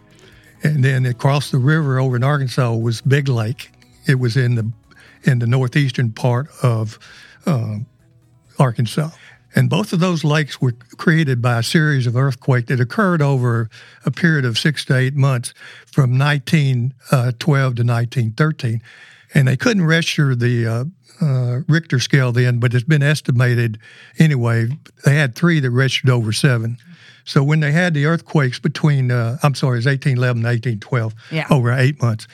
And then across the river over in Arkansas was Big Lake. It was in the northeastern part of Arkansas. And both of those lakes were created by a series of earthquakes that occurred over a period of 6 to 8 months from 1912 to 1913. And they couldn't register the Richter scale then, but it's been estimated anyway. They had 3 that registered over 7. So when they had the earthquakes between, it was 1811 and 1812, over 8 months,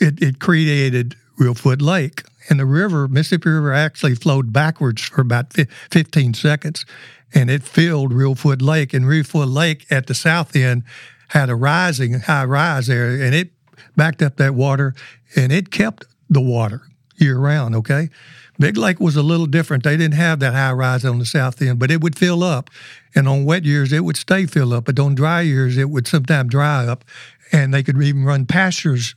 it created Real Foot Lake. And the river, Mississippi River, actually flowed backwards for about 15 seconds, and it filled Real Foot Lake. And Real Foot Lake at the south end had a high rise area, and it backed up that water, and it kept the water year-round, okay? Big Lake was a little different. They didn't have that high rise on the south end, but it would fill up. And on wet years, it would stay filled up. But on dry years, it would sometimes dry up, and they could even run pastures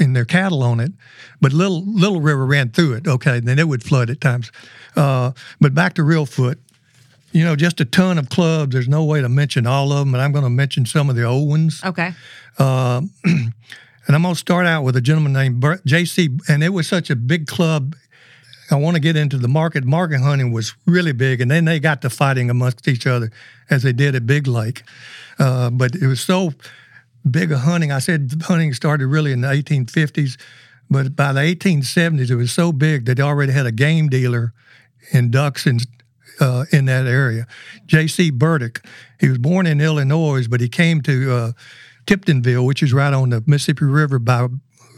in their cattle on it. But Little River ran through it, okay, and then it would flood at times. But back to Real Foot. You know, just a ton of clubs. There's no way to mention all of them, but I'm going to mention some of the old ones. Okay. And I'm going to start out with a gentleman named J.C., and it was such a big club. I want to get into the market. Market hunting was really big, and then they got to fighting amongst each other as they did at Big Lake. But it was so big a hunting. I said hunting started really in the 1850s, but by the 1870s, it was so big that they already had a game dealer in ducks in that area. J.C. Burdick, he was born in Illinois, but he came to Tiptonville, which is right on the Mississippi River by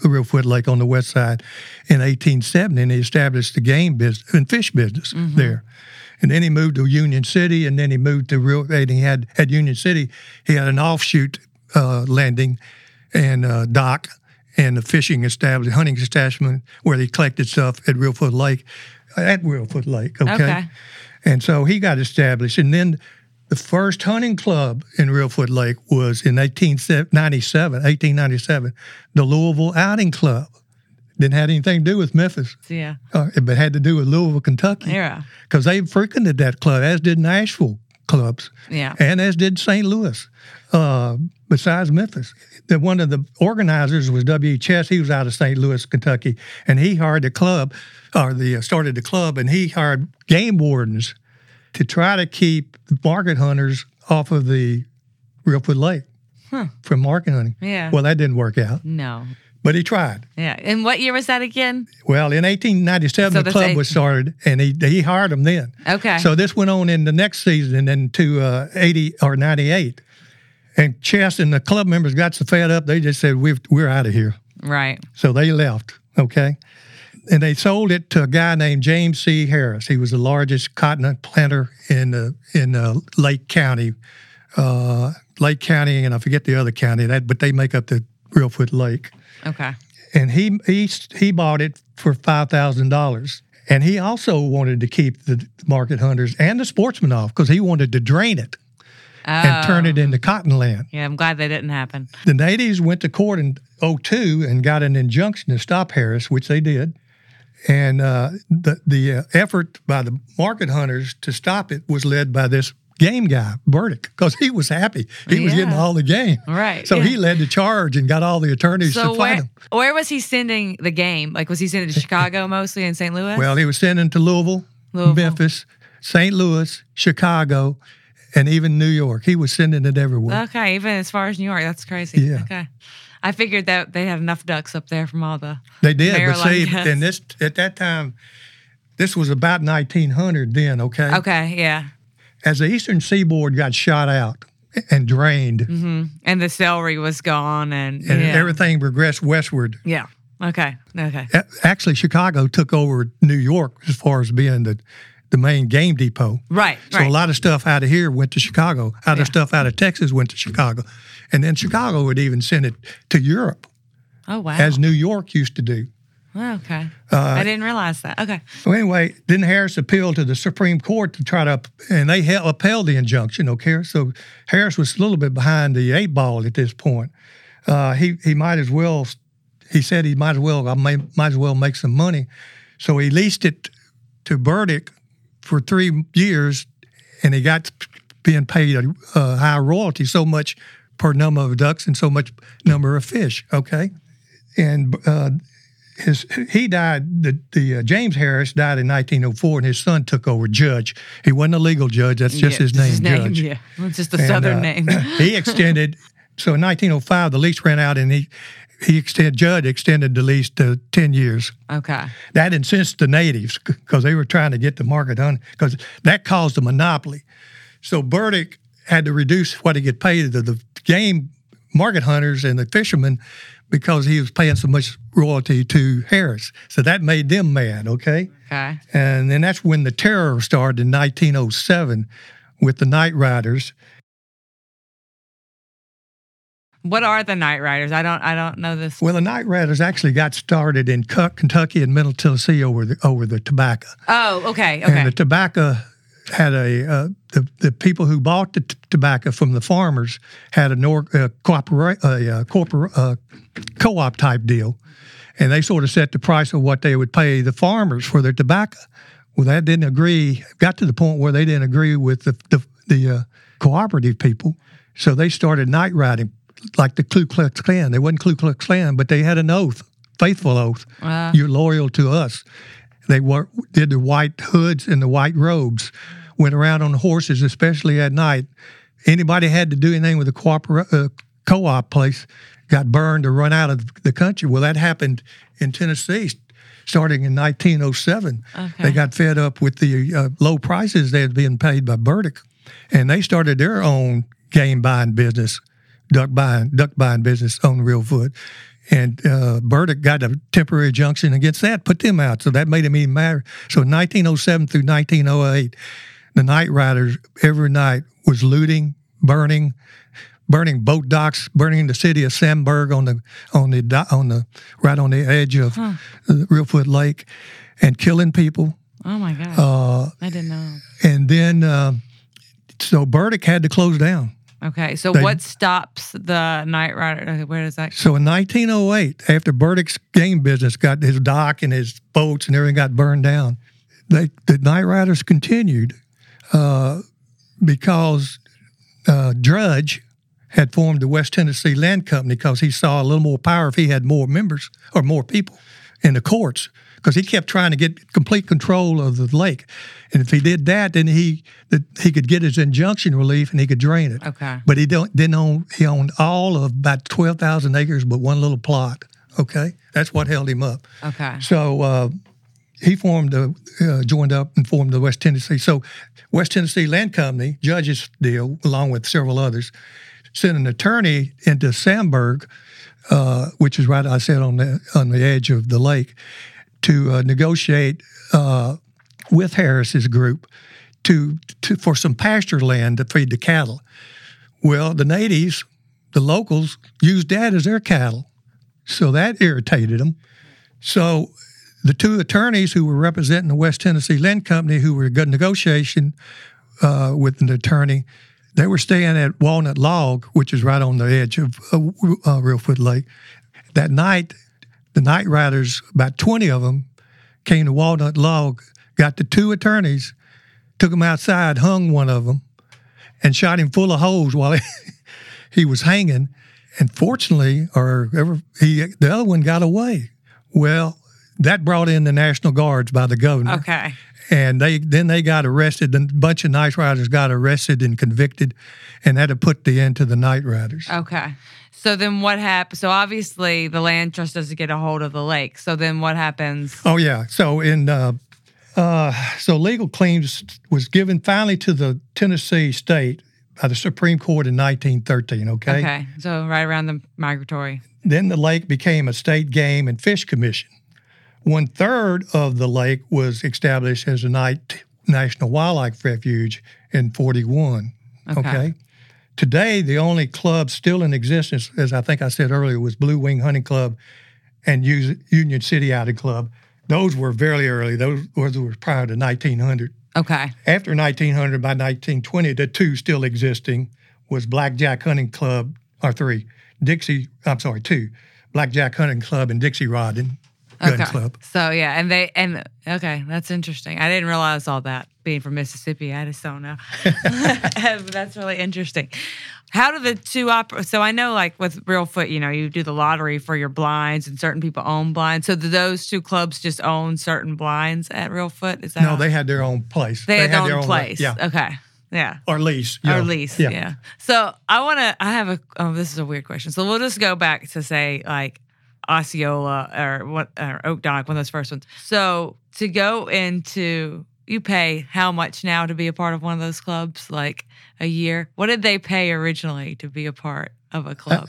Real Foot Lake on the west side, in 1870, and he established the game business and fish business there. And then he moved to Union City, and then he moved to and he had at Union City, he had an offshoot landing and dock and a fishing establishment, hunting establishment where they collected stuff at Real Foot Lake, okay? And so he got established, and then the first hunting club in Real Foot Lake was in 1897, the Louisville Outing Club. Didn't have anything to do with Memphis. Yeah. But had to do with Louisville, Kentucky. Yeah. Because they frequented that club, as did Nashville clubs. Yeah. And as did St. Louis, besides Memphis. One of the organizers was W. Chess. He was out of St. Louis, Kentucky. And he hired the club, started the club, and he hired game wardens to try to keep the market hunters off of the Real Foot Lake from market hunting. Yeah. Well, that didn't work out. No. But he tried. Yeah. And what year was that again? Well, in 1897, so the club was started, and he hired them then. Okay. So this went on in the next season into 80 or 98. And Chess and the club members got so fed up, they just said, we're out of here. Right. So they left, okay? And they sold it to a guy named James C. Harris. He was the largest cotton planter in Lake County, and I forget the other county. But they make up the Real Foot Lake. Okay. And he bought it for $5,000, and he also wanted to keep the market hunters and the sportsmen off because he wanted to drain it and turn it into cotton land. Yeah, I'm glad that didn't happen. The natives went to court in 2002 and got an injunction to stop Harris, which they did. And the effort by the market hunters to stop it was led by this game guy, Burdick, because he was happy. He was getting all the game. Right. So he led the charge and got all the attorneys to fight him. Where was he sending the game? Like, was he sending to Chicago mostly and St. Louis? Well, he was sending to Louisville, Memphis, St. Louis, Chicago, and even New York. He was sending it everywhere. Okay, even as far as New York. That's crazy. Yeah. Okay. I figured that they had enough ducks up there from all the They did, Maryland, but see, and this at that time, this was about 1900 then, okay? Okay, yeah. As the eastern seaboard got shot out and drained. And the celery was gone. And everything progressed westward. Yeah, okay. Actually, Chicago took over New York as far as being the main game depot. Right, so a lot of stuff out of here went to Chicago. Out of stuff out of Texas went to Chicago. And then Chicago would even send it to Europe. Oh, wow. As New York used to do. Oh, okay. I didn't realize that. Okay. So anyway, then Harris appealed to the Supreme Court to try to, and they upheld the injunction, okay? So Harris was a little bit behind the eight ball at this point. He said he might as well make some money. So he leased it to Burdick for 3 years, and he got being paid a high royalty, so much per number of ducks and so much number of fish, okay? And he died, James Harris died in 1904, and his son took over Judge. He wasn't a legal judge. That's just his name, Judge. Yeah, it's just a Southern name. He extended, so in 1905, the lease ran out, and Judge extended the lease to 10 years. Okay. That incensed the natives because they were trying to get the market on, because that caused a monopoly. So Burdick had to reduce what he could pay to the game market hunters and the fishermen because he was paying so much royalty to Harris. So that made them mad, okay? Okay. And then that's when the terror started in 1907 with the Night Riders. What are the Night Riders? I don't know this. Well, the Night Riders actually got started in Kentucky and Middle Tennessee over the tobacco. Oh, okay. And the tobacco had the people who bought the tobacco from the farmers had a co-op type deal, and they sort of set the price of what they would pay the farmers for their tobacco. Well, that didn't agree. Got to the point where they didn't agree with the cooperative people, so they started night riding. Like the Ku Klux Klan. They wasn't Ku Klux Klan, but they had an oath, faithful oath. Wow. You're loyal to us. They did the white hoods and the white robes, went around on horses, especially at night. Anybody had to do anything with a co-op place got burned or run out of the country. Well, that happened in Tennessee starting in 1907. Okay. They got fed up with the low prices they had been paid by Burdick, and they started their own game buying business. Duck buying business on the real foot. And Burdick got a temporary injunction against that, put them out. So that made him even madder. So 1907 through 1908, the Night Riders every night was looting, burning boat docks, burning the city of Sandburg on the right on the edge of Real Foot Lake, and killing people. Oh my God! I didn't know. And then so Burdick had to close down. Okay, so what stops the Night Rider? Where does that go? So in 1908, after Burdick's game business got his dock and his boats and everything got burned down, the Night Riders continued because Drudge had formed the West Tennessee Land Company because he saw a little more power if he had more members or more people in the courts, because he kept trying to get complete control of the lake. And if he did that, then he could get his injunction relief and he could drain it. Okay. But he owned all of about 12,000 acres but one little plot, okay? That's what held him up. Okay. So he joined up and formed the West Tennessee. So West Tennessee Land Company, Judge's deal, along with several others, sent an attorney into Sandburg, which is right, I said, on the edge of the lake, to negotiate with Harris's group for some pasture land to feed the cattle. Well, the natives, the locals, used that as their cattle, so that irritated them. So the two attorneys who were representing the West Tennessee Land Company, who were in good negotiation with an attorney, they were staying at Walnut Log, which is right on the edge of Real Foot Lake. That night, the Night Riders, about 20 of them, came to Walnut Log, got the two attorneys, took them outside, hung one of them, and shot him full of holes while he was hanging. And fortunately, the other one got away. Well, that brought in the National Guards by the governor. Okay. And they got arrested. A bunch of Night Riders got arrested and convicted, and had to put the end to the Night Riders. Okay. So then what happens? So obviously the land trust doesn't get a hold of the lake. So then what happens? Oh, yeah. So so legal claims was given finally to the Tennessee state by the Supreme Court in 1913, okay? Okay. So right around the migratory. Then the lake became a state game and fish commission. One-third of the lake was established as a National Wildlife Refuge in 1941, okay? Today, the only club still in existence, as I think I said earlier, was Blue Wing Hunting Club and Union City Outing Club. Those were very early. Those were prior to 1900. Okay. After 1900, by 1920, the two still existing was Blackjack Hunting Club, or three, Blackjack Hunting Club and Dixie Rodding. Gun Club. So yeah, and okay, that's interesting. I didn't realize all that. Being from Mississippi, I just don't know. But that's really interesting. How do the two operate? So I know, like with Real Foot, you know, you do the lottery for your blinds, and certain people own blinds. So do those two clubs just own certain blinds at Real Foot? Is that no? They had their own place. They had their own place. Yeah. Okay. Yeah. Or lease. Or lease. Yeah. Yeah. So this is a weird question. So we'll just go back to say like Osceola or Oak Dock, one of those first ones. So to go into, you pay how much now to be a part of one of those clubs, like a year? What did they pay originally to be a part of a club?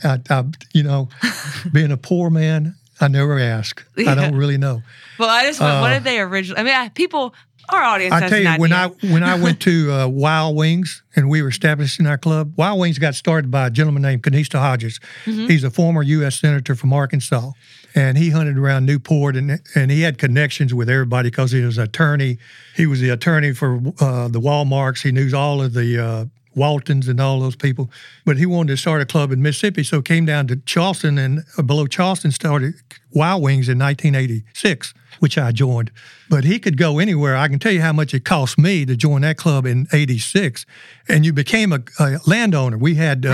Being a poor man, I never ask. Yeah. I don't really know. Well, I just what did they originally? I mean, our audience has an idea. I tell you, when I went to Wild Wings and we were establishing our club, Wild Wings got started by a gentleman named Canista Hodges. Mm-hmm. He's a former U.S. Senator from Arkansas. And he hunted around Newport, and he had connections with everybody because he was an attorney. He was the attorney for the Walmarts. He knew all of the Waltons and all those people. But he wanted to start a club in Mississippi, so came down to Charleston, and below Charleston started Wild Wings in 1986, which I joined. But he could go anywhere. I can tell you how much it cost me to join that club in 86. And you became a landowner. We had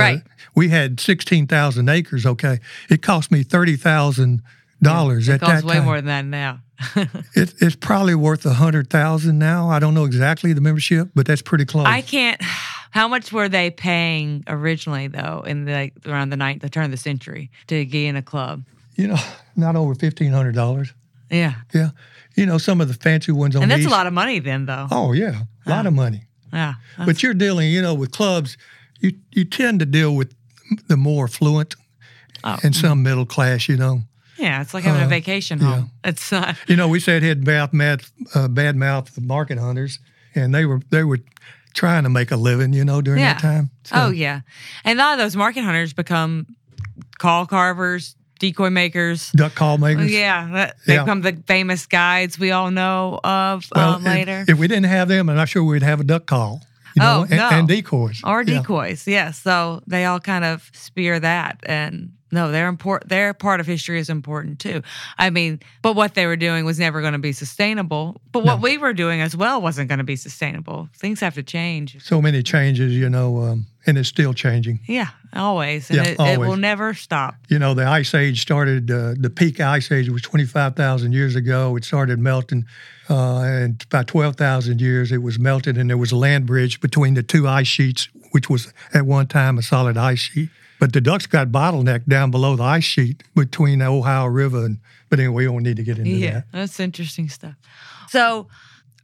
we had 16,000 acres, okay? It cost me $30,000 at that time. It costs way more than that now. It's probably worth $100,000 now. I don't know exactly the membership, but that's pretty close. How much were they paying originally, though, in around the turn of the century to get in a club? You know, not over $1,500. Yeah. Yeah. You know, some of the fancy ones on the East. And that's a lot of money then, though. Oh, yeah. A lot of money. Yeah. But you're dealing, you know, with clubs, you tend to deal with the more affluent and some middle class, you know. Yeah, it's like having a vacation home. Yeah. It's not. You know, we said head bad mouth the market hunters, and they were trying to make a living, you know, during that time. So. Oh, yeah. And a lot of those market hunters become call carvers, decoy makers. Duck call makers. Yeah. They become the famous guides we all know of later. If we didn't have them, I'm not sure we'd have a duck call. You know, and decoys. Or decoys, yeah. So they all kind of spear that. And no, their part of history is important too. I mean, but what they were doing was never going to be sustainable. But what we were doing as well wasn't going to be sustainable. Things have to change. So many changes, you know, and it's still changing. Yeah, always. And it will never stop. You know, the Ice Age started, the peak Ice Age was 25,000 years ago. It started melting, and by 12,000 years it was melted, and there was a land bridge between the two ice sheets, which was at one time a solid ice sheet. But the ducks got bottlenecked down below the ice sheet between the Ohio River. But anyway, we don't need to get into that. Yeah, that's interesting stuff. So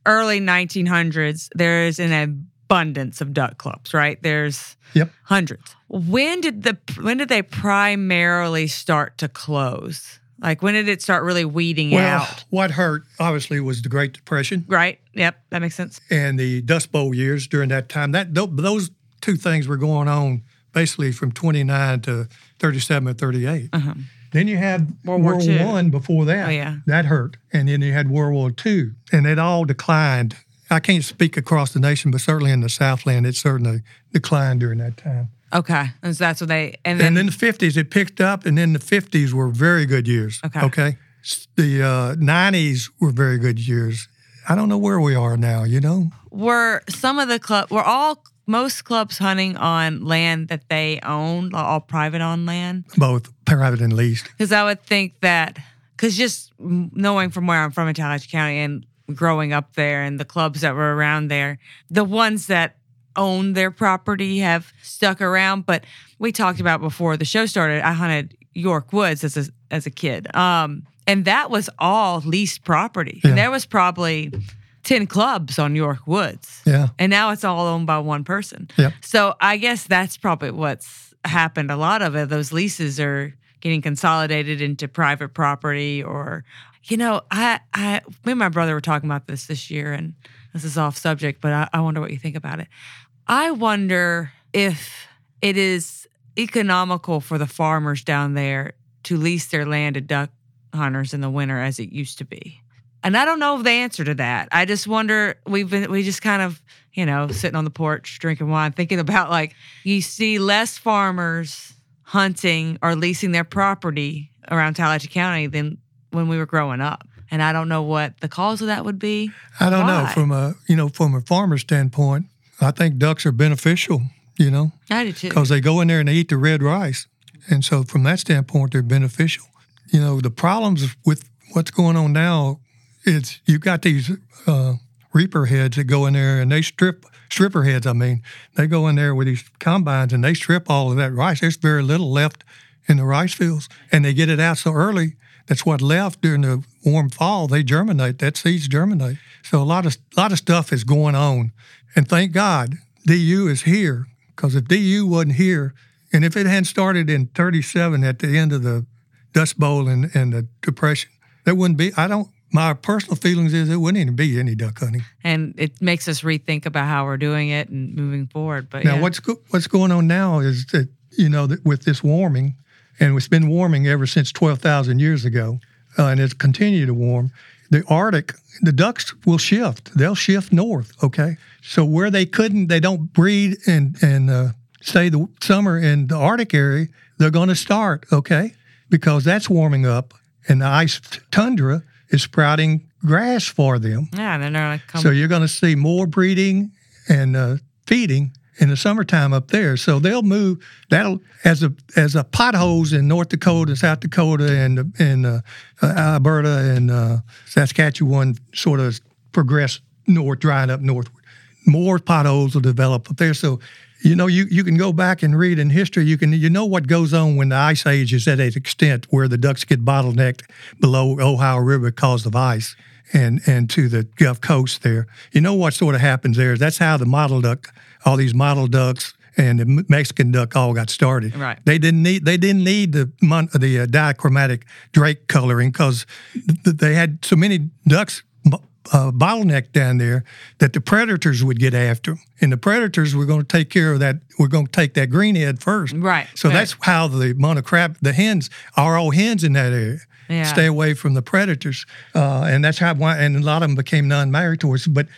early 1900s, there is an abundance of duck clubs, right? There's hundreds. When did they primarily start to close? Like, when did it start really weeding out? Well, what hurt, obviously, was the Great Depression. Right, yep, that makes sense. And the Dust Bowl years during that time. Those two things were going on basically from 29 to 37 or 38. Uh-huh. Then you had World War I before that. Oh, yeah. That hurt. And then you had World War II, and it all declined. I can't speak across the nation, but certainly in the Southland, it certainly declined during that time. Okay. And so that's what they... And then the 50s, it picked up, and then the 50s were very good years. Okay? The 90s were very good years. I don't know where we are now, you know? Most clubs hunting on land that they own, all private on land? Both, private and leased. Because I would think that, because just knowing from where I'm from in Tallahatchie County and growing up there and the clubs that were around there, the ones that own their property have stuck around. But we talked about before the show started, I hunted York Woods as a kid. And that was all leased property. Yeah. And there was probably 10 clubs on York Woods. Yeah. And now it's all owned by one person. Yep. So I guess that's probably what's happened. A lot of it, those leases are getting consolidated into private property or, you know, me and my brother were talking about this year, and this is off subject, but I wonder what you think about it. I wonder if it is economical for the farmers down there to lease their land to duck hunters in the winter as it used to be. And I don't know the answer to that. I just wonder, we just kind of, you know, sitting on the porch, drinking wine, thinking about, like, you see less farmers hunting or leasing their property around Tallahatchie County than when we were growing up. And I don't know what the cause of that would be. I don't know. From a farmer standpoint, I think ducks are beneficial, you know. I do too. Because they go in there and they eat the red rice. And so from that standpoint, they're beneficial. You know, the problems with what's going on now is you've got these reaper heads that go in there and they stripper heads, I mean. They go in there with these combines and they strip all of that rice. There's very little left in the rice fields. And they get it out so early. That's what left during the warm fall. They germinate. That seeds germinate. So a lot of stuff is going on. And thank God DU is here, because if DU wasn't here, and if it hadn't started in 37 at the end of the Dust Bowl and the Depression, there wouldn't be, my personal feelings is there wouldn't even be any duck hunting. And it makes us rethink about how we're doing it and moving forward. But now what's going on now is that, you know, that with this warming, and it's been warming ever since 12,000 years ago, and it's continued to warm. The Arctic, the ducks will shift. They'll shift north, okay? So where they couldn't, they don't breed and stay the summer in the Arctic area, they're going to start, okay? Because that's warming up, and the ice tundra is sprouting grass for them. Yeah, and then they're going to come. So you're going to see more breeding and feeding in the summertime up there. So they'll move that'll as a potholes in North Dakota, South Dakota, and Alberta and Saskatchewan sort of progress north, drying up northward. More potholes will develop up there. So you know you can go back and read in history. You know what goes on when the ice age is at its extent, where the ducks get bottlenecked below Ohio River because of ice and to the Gulf Coast there. You know what sort of happens there is that's how the model duck. All these model ducks and the Mexican duck all got started. Right. They didn't need the dichromatic drake coloring because they had so many ducks bottlenecked down there that the predators would get after them. And the predators were going to take care of that. We're going to take that greenhead first. Right. So that's how the monocrap, the hens, are all hens in that area. Yeah. Stay away from the predators. And that's how. And a lot of them became non-migratory. But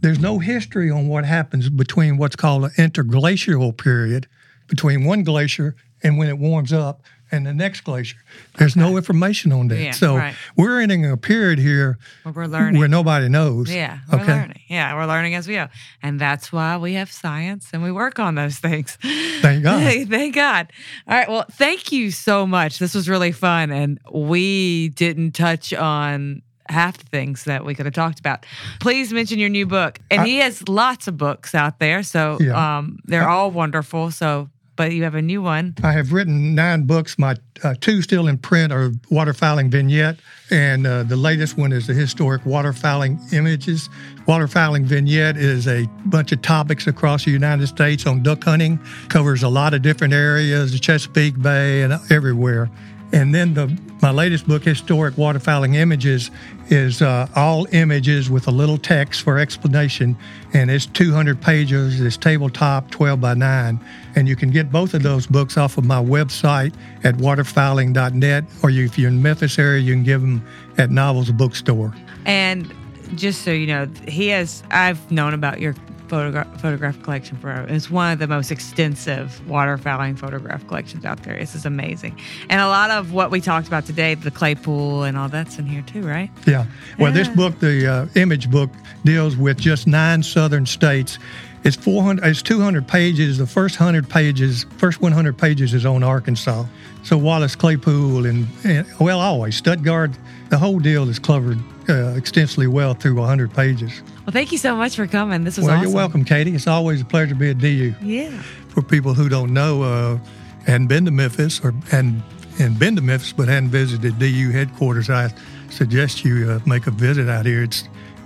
there's no history on what happens between what's called an interglacial period, between one glacier and when it warms up and the next glacier. There's no information on that. Yeah, so we're entering a period here where nobody knows. Yeah, we're learning. Yeah, we're learning as we go. And that's why we have science and we work on those things. Thank God. Thank God. All right, well, thank you so much. This was really fun. And we didn't touch on half the things that we could have talked about. Please mention your new book. And he has lots of books out there, so yeah. They're all wonderful. So, but you have a new one. I have written 9 books. My 2 still in print are Waterfowling Vignette, and the latest one is the Historic Waterfowling Images. Waterfowling Vignette is a bunch of topics across the United States on duck hunting. Covers a lot of different areas, the Chesapeake Bay and everywhere. And then my latest book, Historic Waterfowling Images, is all images with a little text for explanation. And it's 200 pages. It's tabletop, 12x9. And you can get both of those books off of my website at waterfowling.net. Or if you're in the Memphis area, you can give them at Novels Bookstore. And just so you know, I've known about your photograph collection forever. It's one of the most extensive waterfowling photograph collections out there. This is amazing. And a lot of what we talked about today, the Claypool and all that's in here too, right? Yeah. Well, This book, the image book, deals with just 9 southern states. It's 200 pages. The first 100 pages is on Arkansas. So Wallace Claypool and always Stuttgart, the whole deal is covered extensively well through 100 pages. Well, thank you so much for coming. This was awesome. Well, you're welcome, Katie. It's always a pleasure to be at DU. Yeah. For people who don't know, hadn't been to Memphis, but hadn't visited DU headquarters, I suggest you make a visit out here.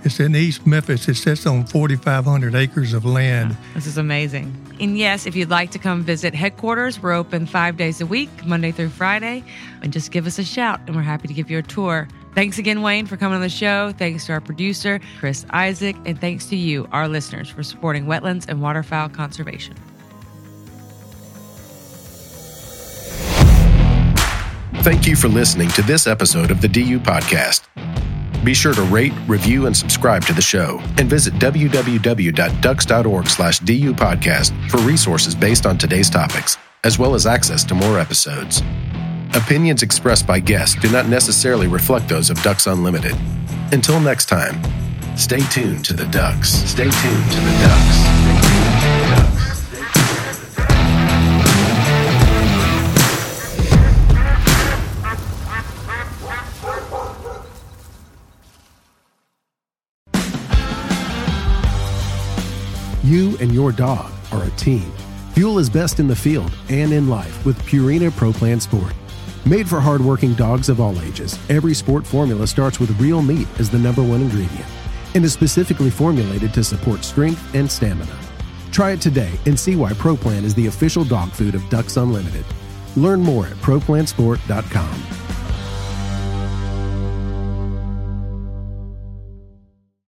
It's in East Memphis. It sits on 4,500 acres of land. Yeah, this is amazing. And yes, if you'd like to come visit headquarters, we're open 5 days a week, Monday through Friday. And just give us a shout, and we're happy to give you a tour. Thanks again, Wayne, for coming on the show. Thanks to our producer, Chris Isaac. And thanks to you, our listeners, for supporting wetlands and waterfowl conservation. Thank you for listening to this episode of the DU Podcast. Be sure to rate, review, and subscribe to the show. And visit www.ducks.org/DU Podcast for resources based on today's topics, as well as access to more episodes. Opinions expressed by guests do not necessarily reflect those of Ducks Unlimited. Until next time, stay tuned to the Ducks. Stay tuned to the Ducks. You and your dog are a team. Fuel is best in the field and in life with Purina ProPlan Sport. Made for hardworking dogs of all ages, every sport formula starts with real meat as the #1 ingredient and is specifically formulated to support strength and stamina. Try it today and see why ProPlan is the official dog food of Ducks Unlimited. Learn more at ProPlansport.com.